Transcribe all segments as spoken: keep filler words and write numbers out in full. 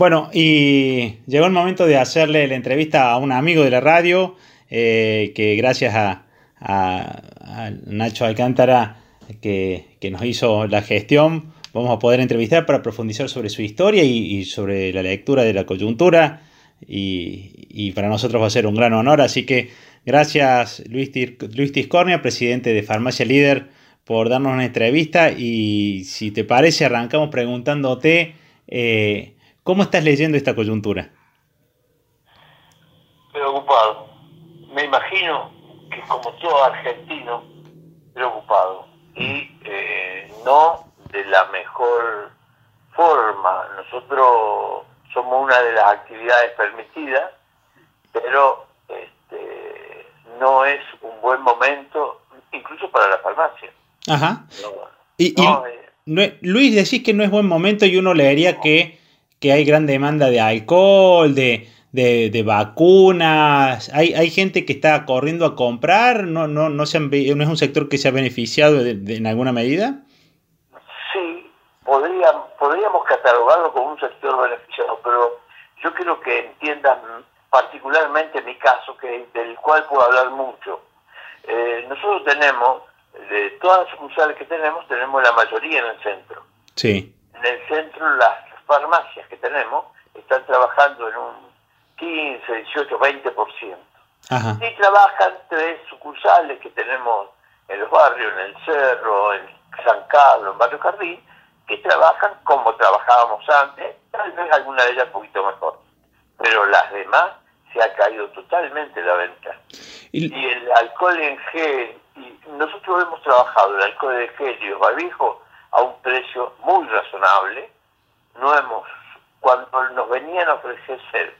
Bueno, y llegó el momento de hacerle la entrevista a un amigo de la radio, eh, que gracias a, a, a Nacho Alcántara, que, que nos hizo la gestión, vamos a poder entrevistar para profundizar sobre su historia y, y sobre la lectura de la coyuntura. Y, y para nosotros va a ser un gran honor. Así que gracias, Luis, Luis Tiscornia, presidente de Farmacia Líder, por darnos una entrevista. Y si te parece, arrancamos preguntándote eh, ¿cómo estás leyendo esta coyuntura? Preocupado. Me imagino que, como todo argentino, preocupado. Y eh, no de la mejor forma. Nosotros somos una de las actividades permitidas, pero este, no es un buen momento, incluso para la farmacia. Ajá. No, y, no, y, eh, no, Luis, decís que no es buen momento y uno leería no. que, que hay gran demanda de alcohol, de, de, de vacunas. Hay, hay gente que está corriendo a comprar. No, no, no, se han, ¿no es un sector que se ha beneficiado de, de, en alguna medida? Sí, podríamos, podríamos catalogarlo como un sector beneficiado, pero yo quiero que entiendan particularmente mi caso, que del cual puedo hablar mucho. Eh, nosotros tenemos, de todas las sucursales que tenemos, tenemos la mayoría en el centro. Sí. En el centro, las farmacias que tenemos están trabajando en un quince, dieciocho, veinte por ciento. Ajá. Y trabajan tres sucursales que tenemos en los barrios, en el Cerro, en San Carlos, en Barrio Jardín, que trabajan como trabajábamos antes, tal vez alguna de ellas un poquito mejor. Pero las demás se ha caído totalmente la venta. Y, y el alcohol en gel, y nosotros hemos trabajado el alcohol en gel y el barbijo a un precio muy razonable. No hemos, cuando nos venían a ofrecer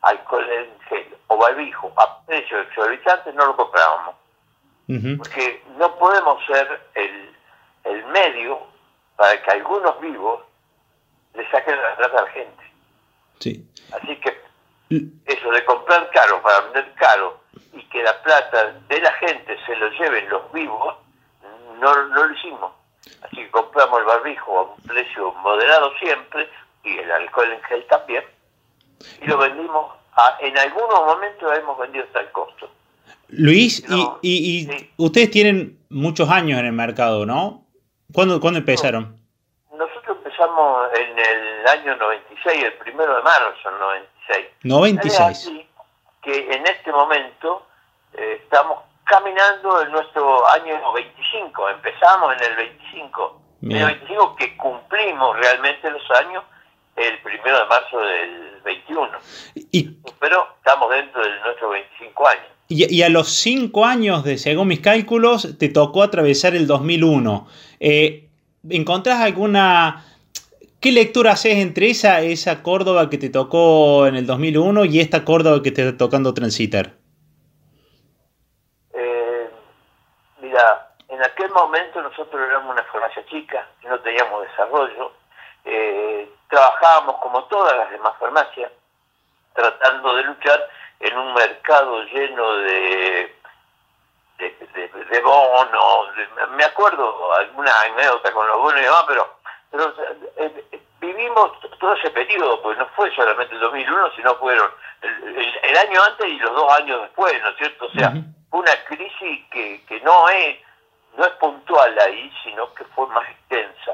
alcohol en gel o barbijo a precios exorbitantes, no lo comprábamos. Uh-huh. Porque no podemos ser el, el medio para que algunos vivos le saquen la plata a la gente. Sí. Así que eso de comprar caro para vender caro y que la plata de la gente se lo lleven los vivos, no, no lo hicimos. Así que compramos el barbijo a un precio moderado siempre, y el alcohol en gel también, y lo vendimos, a, en algunos momentos hemos vendido hasta el costo. Luis, no, y, y, y sí. Ustedes tienen muchos años en el mercado, ¿no? ¿Cuándo, ¿cuándo empezaron? Nosotros empezamos en el año noventa y seis, el primero de marzo del noventa y seis. noventa y seis. Es así que en este momento eh, estamos caminando en nuestro año veinticinco, empezamos en el veinticinco, bien. El veinticinco que cumplimos realmente los años el primero de marzo del veintiuno, y, pero estamos dentro de nuestros veinticinco años. Y, y a los cinco años, de, según mis cálculos, te tocó atravesar el dos mil uno. Eh, ¿Encontrás alguna... ¿Qué lectura haces entre esa, esa Córdoba que te tocó en el dos mil uno y esta Córdoba que te está tocando transitar? En aquel momento nosotros éramos una farmacia chica, no teníamos desarrollo, eh, trabajábamos como todas las demás farmacias, tratando de luchar en un mercado lleno de, de, de, de bonos, de, me acuerdo alguna anécdota con los bonos y demás, pero, pero eh, vivimos todo ese periodo, pues no fue solamente el dos mil uno, sino fueron el, el, el año antes y los dos años después, ¿no es cierto? O sea, uh-huh. Una crisis que, que no es no es puntual ahí, sino que fue más extensa.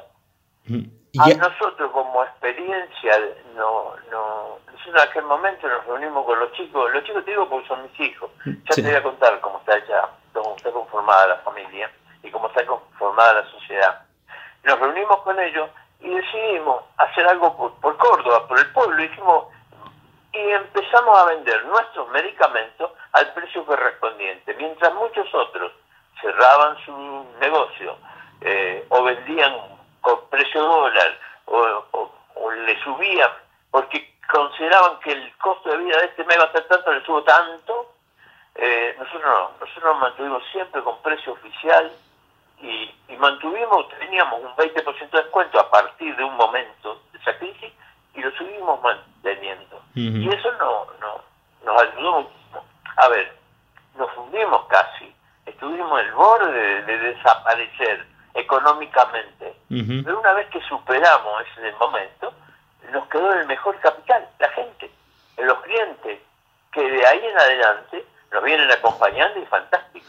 A nosotros como experiencia, no, no, nosotros en aquel momento nos reunimos con los chicos, los chicos te digo porque son mis hijos, ya sí. Te voy a contar cómo está ya, cómo está conformada la familia y cómo está conformada la sociedad. Nos reunimos con ellos y decidimos hacer algo por, por Córdoba, por el pueblo, hicimos y empezamos a vender nuestros medicamentos al precio correspondiente. Mientras muchos otros cerraban su negocio eh, o vendían con precio dólar o, o, o le subían porque consideraban que el costo de vida de este mes va a ser tanto, le subo tanto, eh, nosotros no, nosotros nos mantuvimos siempre con precio oficial y, y mantuvimos, teníamos un veinte por ciento de descuento a partir de un momento de esa crisis y lo subimos manteniendo. Uh-huh. Y eso no, no nos ayudó muchísimo. A ver, nos fundimos casi, estuvimos al borde de, de desaparecer económicamente, uh-huh. Pero una vez que superamos ese momento, nos quedó el mejor capital, la gente, los clientes, que de ahí en adelante nos vienen acompañando y fantástico.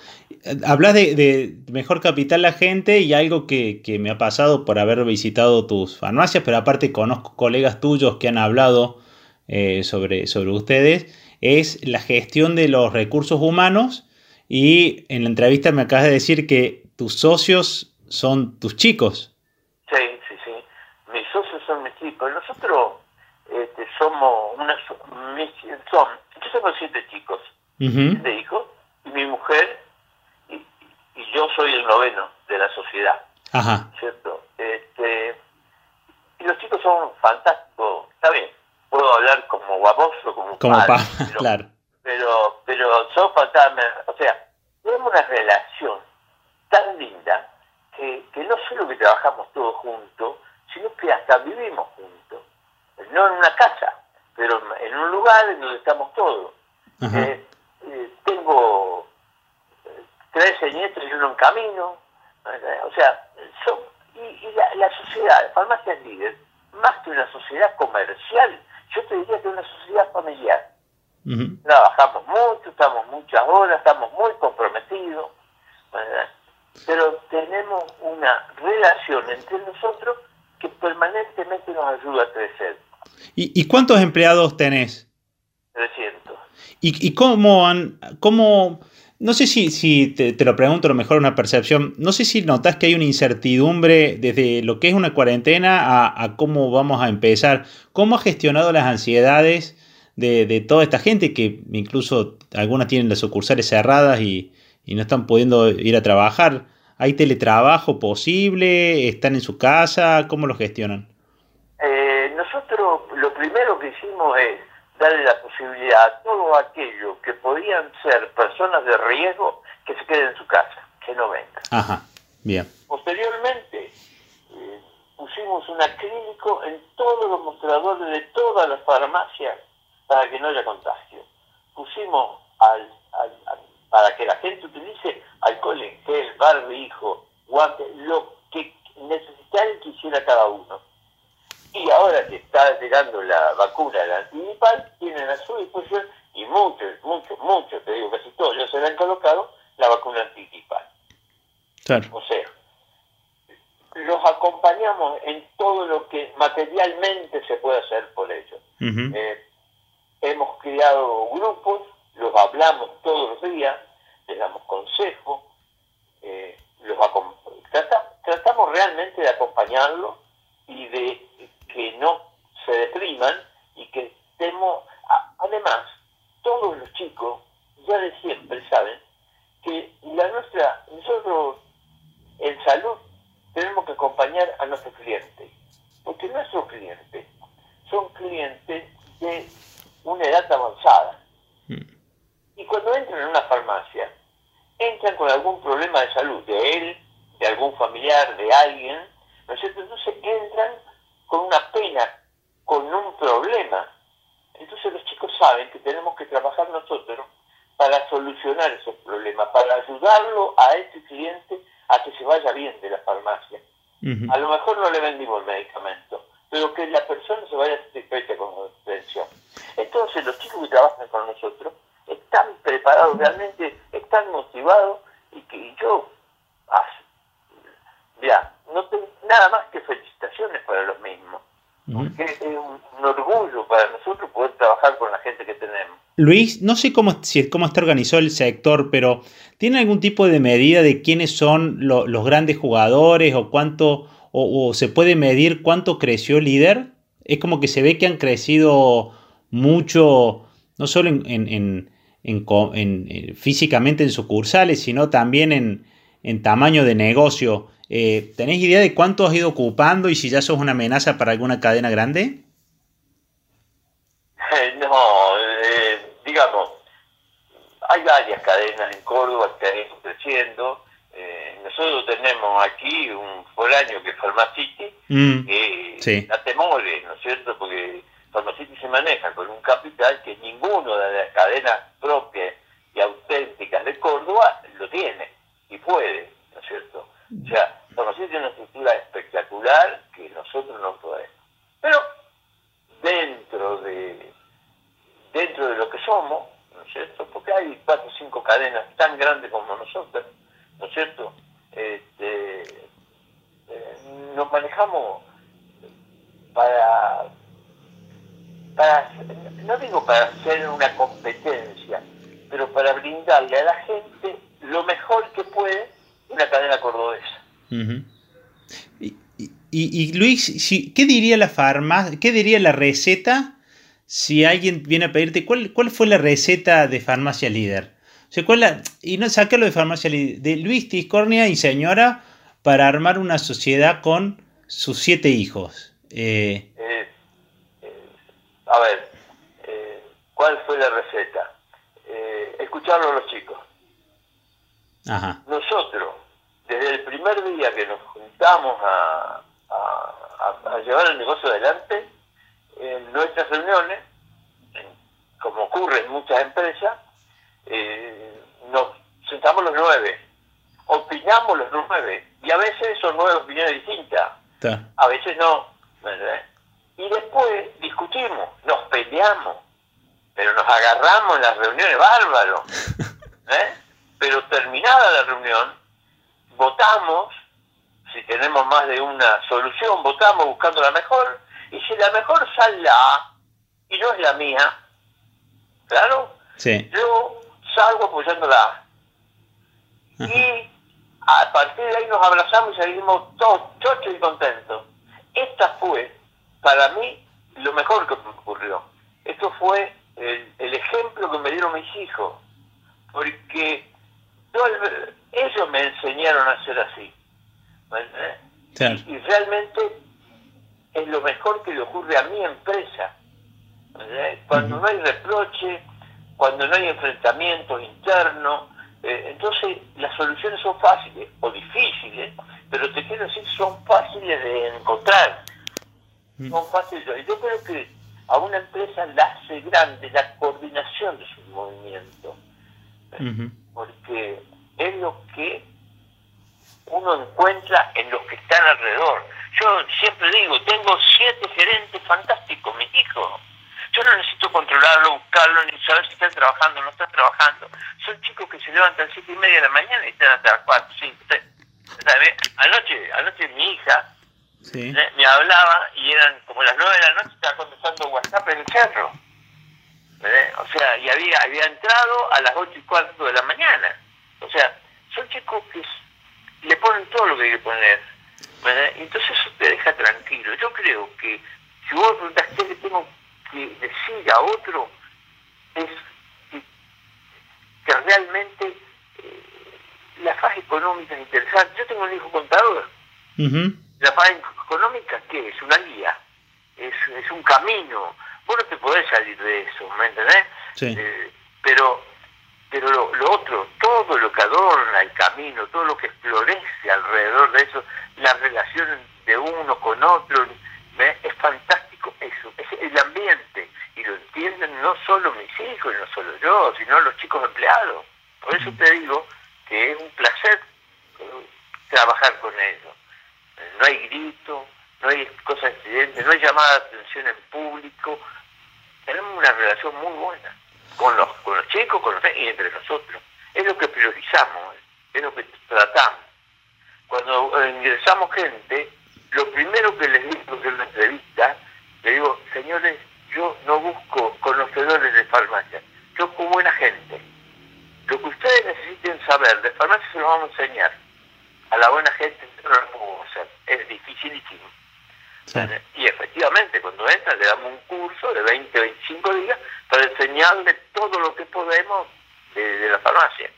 Hablas de, de mejor capital la gente y algo que, que me ha pasado por haber visitado tus farmacias, pero aparte conozco colegas tuyos que han hablado eh, sobre, sobre ustedes, es la gestión de los recursos humanos. Y en la entrevista me acabas de decir que tus socios son tus chicos. Sí, sí, sí. Mis socios son mis chicos. Nosotros este, somos una... Mis, son, yo somos siete chicos. Uh-huh. De hijos. Y mi mujer... Y, y yo soy el noveno de la sociedad. Ajá. ¿Cierto? Este, y los chicos son fantásticos. Está bien. Puedo hablar como guaposo, como, como padre. Como pa, claro. Pero, pero son fantasmas, o sea, tenemos una relación tan linda que, que no solo que trabajamos todos juntos, sino que hasta vivimos juntos. No en una casa, pero en un lugar en donde estamos todos. Eh, eh, tengo trece nietos y uno en camino. Eh, o sea, son, y, y la, la sociedad, Farmacia Líder, más que una sociedad comercial, yo te diría que es una sociedad familiar. Uh-huh. Trabajamos mucho, estamos muchas horas, estamos muy comprometidos, ¿verdad? Pero tenemos una relación entre nosotros que permanentemente nos ayuda a crecer. ¿Y, y cuántos empleados tenés? trescientos. ¿Y, y cómo han, cómo, no sé si, si te, te lo pregunto, a lo mejor una percepción, no sé si notás que hay una incertidumbre desde lo que es una cuarentena a, a cómo vamos a empezar? ¿Cómo has gestionado las ansiedades De, de toda esta gente que incluso algunas tienen las sucursales cerradas y, y no están pudiendo ir a trabajar? ¿Hay teletrabajo posible? ¿Están en su casa? ¿Cómo lo gestionan? Eh, nosotros lo primero que hicimos es darle la posibilidad a todos aquellos que podían ser personas de riesgo que se queden en su casa, que no vengan. Ajá, bien. Posteriormente eh, pusimos un acrílico en todos los mostradores de todas las farmacias para que no haya contagio. Pusimos al, al, al, para que la gente utilice alcohol en gel, barbijo, guantes, lo que necesitara y quisiera cada uno. Y ahora que está llegando la vacuna, la antigripal, tienen a su disposición, y muchos, muchos, muchos, te digo, casi todos ya se le han colocado la vacuna antigripal. Claro. O sea, los acompañamos en todo lo que materialmente se puede hacer por ellos. Uh-huh. eh, Hemos creado grupos, los hablamos todos los días, les damos consejos, eh, los acom trata tratamos realmente de acompañarlos y de que no se depriman y que estemos... Además, todos los chicos ya de siempre saben que la nuestra nosotros en salud tenemos que acompañar a nuestros clientes, porque nuestros clientes son clientes de una edad avanzada. Y cuando entran en una farmacia, entran con algún problema de salud, de él, de algún familiar, de alguien, ¿no es cierto? Entonces entran con una pena, con un problema. Entonces los chicos saben que tenemos que trabajar nosotros para solucionar esos problemas, para ayudarlo a ese cliente a que se vaya bien de la farmacia. Uh-huh. A lo mejor no le vendimos el medicamento, pero que la persona se vaya satisfecha con la atención. Entonces los chicos que trabajan con nosotros están preparados realmente, están motivados, y que y yo, ah, mira, no tengo nada más que felicitaciones para los mismos. Porque es un, un orgullo para nosotros poder trabajar con la gente que tenemos. Luis, no sé cómo, si, cómo está organizado el sector, pero ¿tiene algún tipo de medida de quiénes son lo, los grandes jugadores o cuánto, o, o se puede medir cuánto creció Líder? Es como que se ve que han crecido mucho, no solo en, en, en, en, en, en físicamente en sucursales, sino también en, en tamaño de negocio. Eh, ¿Tenés idea de cuánto has ido ocupando y si ya sos una amenaza para alguna cadena grande? No, eh, digamos, hay varias cadenas en Córdoba que están creciendo. Eh, nosotros tenemos aquí un foráneo que es Farmacity, mm, que sí. Da temores, ¿no es cierto? Porque Farmacity se maneja con un capital que ninguno de las cadenas propias y auténticas de Córdoba lo tiene y puede, ¿no es cierto? O sea, Farmacity tiene una estructura espectacular que nosotros no podemos. Pero cómo, ¿no es cierto? Porque hay cuatro o cinco cadenas tan grandes como nosotros, ¿no es cierto? Este, eh, nos manejamos para, para, no digo para hacer una competencia, pero para brindarle a la gente lo mejor que puede una cadena cordobesa. Uh-huh. y, y, y Luis, si, ¿qué diría la farmacia, qué diría la receta si alguien viene a pedirte cuál, cuál fue la receta de Farmacia Líder? O sea, ¿cuál la, y no saca lo de Farmacia Líder, de Luis Tiscornia y señora para armar una sociedad con sus siete hijos? Eh, eh, eh, a ver, eh, ¿cuál fue la receta? Eh, escucharlo a los chicos. Ajá. Nosotros, desde el primer día que nos juntamos a, a, a, a llevar el negocio adelante, en nuestras reuniones, como ocurre en muchas empresas, eh, nos sentamos los nueve, opinamos los nueve, y a veces son nueve opiniones distintas, sí. A veces no, ¿verdad? Y después discutimos, nos peleamos, pero nos agarramos en las reuniones bárbaros, ¿eh? Pero terminada la reunión, votamos, si tenemos más de una solución, votamos buscando la mejor, y si la mejor sale la A, y no es la mía, ¿claro? Sí. Yo salgo apoyando la A. Ajá. Y a partir de ahí nos abrazamos y salimos todos chochos y contentos. Esta fue, para mí, lo mejor que me ocurrió. Esto fue el, el ejemplo que me dieron mis hijos, porque yo, ellos me enseñaron a ser así. ¿Eh? Sí. Y, y realmente es lo mejor que le ocurre a mi empresa. ¿Eh? Cuando uh-huh. no hay reproche, cuando no hay enfrentamientos internos, eh, entonces las soluciones son fáciles o difíciles, pero te quiero decir, son fáciles de encontrar. Uh-huh. Son fáciles. Yo creo que a una empresa la hace grande la coordinación de su movimiento. Uh-huh. Porque es lo que uno encuentra en los que están alrededor. Yo siempre digo, tengo siete gerentes fantásticos, mis hijos. Yo no necesito controlarlo, buscarlo, ni saber si están trabajando o no están trabajando. Son chicos que se levantan a las siete y media de la mañana y están hasta las cuatro, cinco, tres. Anoche, anoche mi hija sí. ¿eh? me hablaba y eran como las nueve de la noche, estaba contestando WhatsApp en el cerro. ¿Eh? O sea, y había, había entrado a las ocho y cuarto de la mañana. O sea, son chicos que le ponen todo lo que hay que poner. ¿Eh? Entonces eso te deja tranquilo. Yo creo que si vos preguntás qué le tengo que decir a otro, es que, que realmente eh, la faz económica es interesante. Yo tengo un hijo contador. Uh-huh. La faz económica, ¿qué es? Una guía. Es, es un camino. Vos no te podés salir de eso, ¿me entendés? Sí. Eh, pero pero lo, lo otro, todo lo que adorna el camino, todo lo que florece alrededor de eso, la relación de uno con otro, ¿ves? Es fantástico eso, es el ambiente. Y lo entienden no solo mis hijos, y no solo yo, sino los chicos empleados. Por eso te digo que es un placer trabajar con ellos. No hay grito, no hay cosas accidentes, no hay llamada de atención en público. Tenemos una relación muy buena con los, con los chicos, con los, y entre nosotros. Es lo que priorizamos, es lo que tratamos. Cuando ingresamos gente, lo primero que les digo en la entrevista, les digo, señores, yo no busco conocedores de farmacia, yo busco buena gente. Lo que ustedes necesiten saber de farmacia se lo vamos a enseñar. A la buena gente no lo podemos hacer, es dificilísimo. Sí. Y efectivamente cuando entra le damos un curso de veinte a veinticinco días para enseñarle todo lo que podemos de, de la farmacia.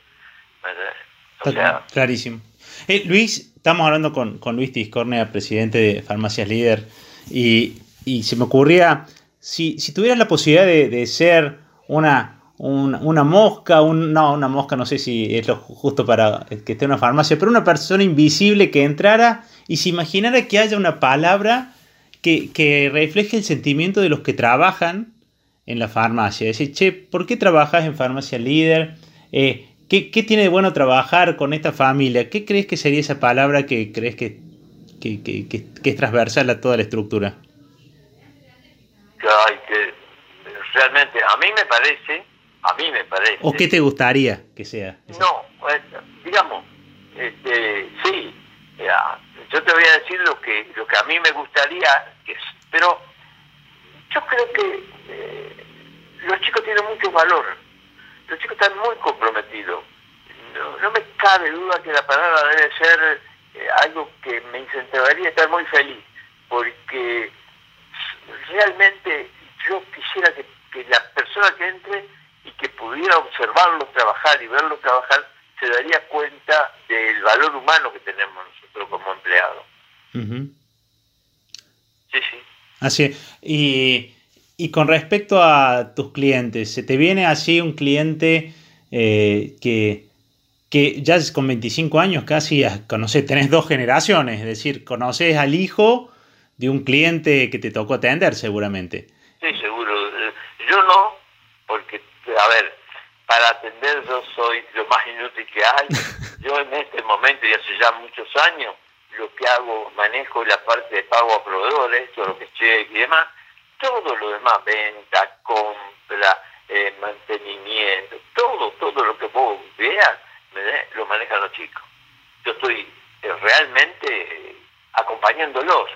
O sea, clarísimo. eh, Luis, estamos hablando con, con Luis Tiscornia, presidente de Farmacias Líder, y, y se me ocurría, si, si tuvieras la posibilidad de, de ser una, una, una mosca, un, no, una mosca no sé si es lo justo para que esté en una farmacia, pero una persona invisible que entrara y se imaginara que haya una palabra Que, que refleje el sentimiento de los que trabajan en la farmacia. Decir, che, ¿por qué trabajas en Farmacia Líder? Eh, ¿qué, ¿Qué tiene de bueno trabajar con esta familia? ¿Qué crees que sería esa palabra que crees que, que, que, que, que es transversal a toda la estructura? Ay, que realmente a mí me parece a mí me parece. ¿O qué te gustaría que sea? No, pues, digamos, este, sí, ya, yo te voy a decir lo que lo que a mí me gustaría, que, pero yo creo que eh, los chicos tienen mucho valor, los chicos están muy comprometidos. No, no me cabe duda que la palabra debe ser eh, algo que me incentivaría a estar muy feliz, porque realmente yo quisiera que, que la persona que entre y que pudiera observarlos trabajar y verlos trabajar, se daría cuenta del valor humano que tenemos nosotros como empleados. Uh-huh. Sí, sí. Así es. Y, y con respecto a tus clientes, ¿se te viene así un cliente eh, que, que ya es con veinticinco años casi, conocés, tenés dos generaciones, es decir, conoces al hijo de un cliente que te tocó atender seguramente? Sí, seguro. Yo no, porque, a ver, para atender yo soy lo más inútil que hay. Yo en este momento, y hace ya muchos años, lo que hago, manejo la parte de pago a proveedores, todo lo que es cheque y demás, todo lo demás, venta, compra, eh, mantenimiento, todo, todo lo que vos veas, lo manejan los chicos. Yo estoy eh, realmente eh, acompañándolos,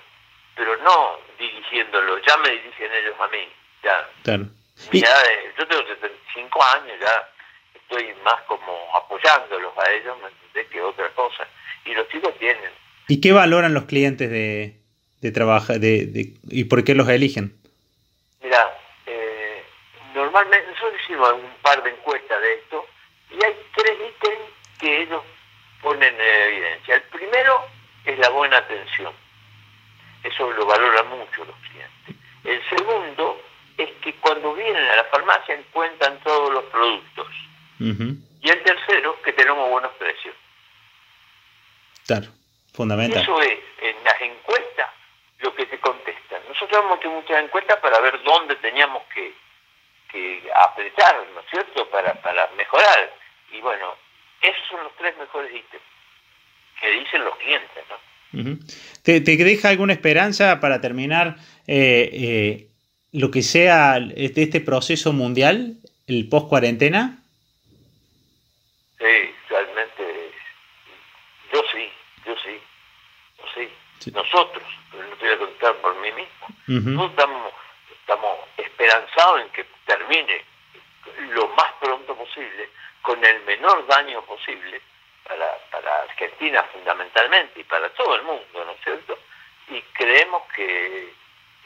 pero no dirigiéndolos, ya me dirigen ellos a mí, ya. Claro. Y... ya de, yo tengo setenta y cinco años, ya estoy más como apoyándolos a ellos, ¿me entendés?, que otra cosa. Y los chicos tienen. ¿Y qué valoran los clientes de, de trabajo de, de, y por qué los eligen? Mirá, eh, normalmente nosotros hicimos un par de encuestas de esto y hay tres ítems que ellos ponen en evidencia. El primero es la buena atención. Eso lo valoran mucho los clientes. El segundo es que cuando vienen a la farmacia encuentran todos los productos. Uh-huh. Y el tercero, que tenemos buenos precios. Claro, fundamental. Eso es, en las encuestas, lo que te contestan. Nosotros hemos hecho muchas encuestas para ver dónde teníamos que, que apretar, ¿no es cierto?, para, para mejorar. Y bueno, esos son los tres mejores ítems que dicen los clientes, ¿no? Uh-huh. ¿Te, te deja alguna esperanza para terminar eh, eh, lo que sea de este proceso mundial, el post-cuarentena? Sí, realmente, yo sí, yo sí, yo sí. sí. Nosotros, pero no te voy a contar por mí mismo, uh-huh, nosotros estamos, estamos esperanzados en que termine lo más pronto posible, con el menor daño posible, para, para Argentina fundamentalmente y para todo el mundo, ¿no es cierto? Y creemos que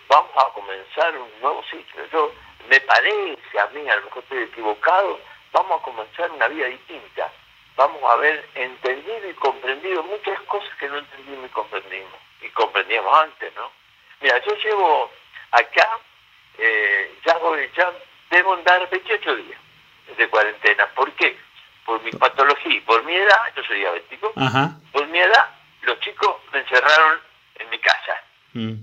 vamos a comenzar un nuevo ciclo. Yo, me parece, a mí a lo mejor estoy equivocado, vamos a comenzar una vida distinta. Vamos a haber entendido y comprendido muchas cosas que no entendimos y comprendimos. Y comprendíamos antes, ¿no? Mira, yo llevo acá, eh, ya, voy, ya debo andar veintiocho días de cuarentena. ¿Por qué? Por mi patología y por mi edad, yo soy diabético. Ajá. Por mi edad, los chicos me encerraron en mi casa. Mm.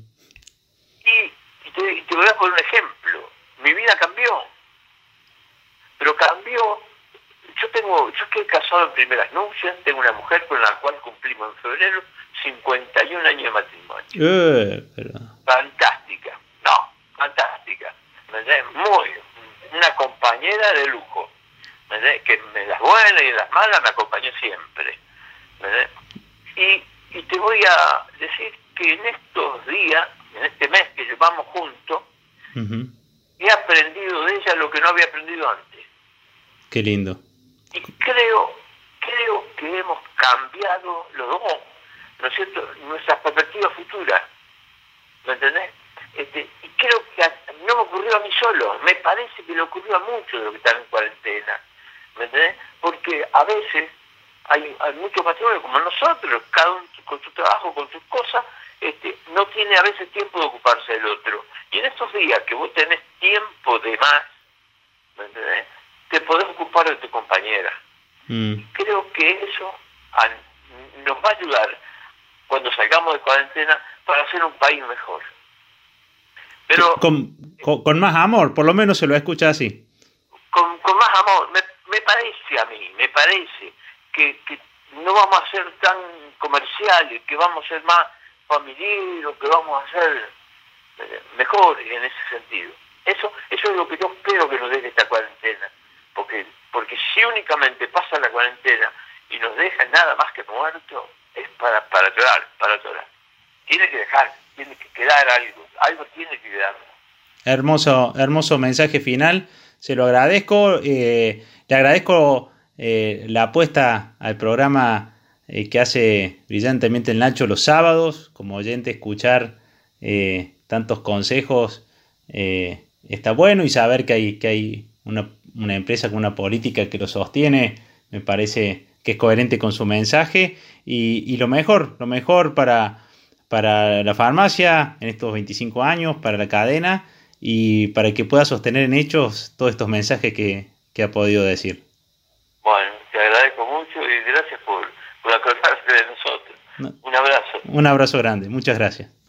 Y, y, te, y te voy a poner un ejemplo. Mi vida cambió. Pero cambió. Yo tengo, yo estoy casado en primeras nupcias, tengo una mujer con la cual cumplimos en febrero cincuenta y un años de matrimonio. Eh, pero... Fantástica. No, fantástica. Muy, una compañera de lujo. Que en las buenas y en las malas me acompañó siempre. Y, y te voy a decir que en estos días, en este mes que llevamos juntos, uh-huh, he aprendido de ella lo que no había aprendido antes. Qué lindo. Y creo, creo que hemos cambiado los dos, ¿no es cierto?, nuestras perspectivas futuras, ¿me entendés? Este, y creo que no me ocurrió a mí solo, me parece que le ocurrió a muchos de los que están en cuarentena, ¿me entendés? Porque a veces hay, hay muchos matrimonios como nosotros, cada uno con su trabajo, con sus cosas, Este, no tiene a veces tiempo de ocuparse del otro. Y en estos días que vos tenés tiempo de más, ¿me entendés?, te podés ocupar de tu compañera. Mm. Creo que eso a, nos va a ayudar cuando salgamos de cuarentena para hacer un país mejor. Pero con, con, con más amor, por lo menos se lo escucha así. Con, con más amor. Me, me parece a mí, me parece que, que no vamos a ser tan comerciales, que vamos a ser más familiar, que vamos a hacer mejor en ese sentido. Eso eso es lo que yo espero que nos deje esta cuarentena. solamente pasa la cuarentena y nos deja nada más que muerto, es para, para llorar, para llorar. Tiene que dejar, tiene que quedar algo, algo tiene que quedar. Hermoso, hermoso mensaje final, se lo agradezco, eh, le agradezco eh, la apuesta al programa eh, que hace brillantemente el Nacho los sábados, como oyente escuchar eh, tantos consejos eh, está bueno, y saber que hay, que hay una, una empresa con una política que lo sostiene, me parece que es coherente con su mensaje, y, y lo mejor, lo mejor para, para la farmacia en estos veinticinco años, para la cadena, y para que pueda sostener en hechos todos estos mensajes que, que ha podido decir. Bueno, te agradezco mucho y gracias por, por acordarse de nosotros. Un abrazo. Un abrazo grande, muchas gracias.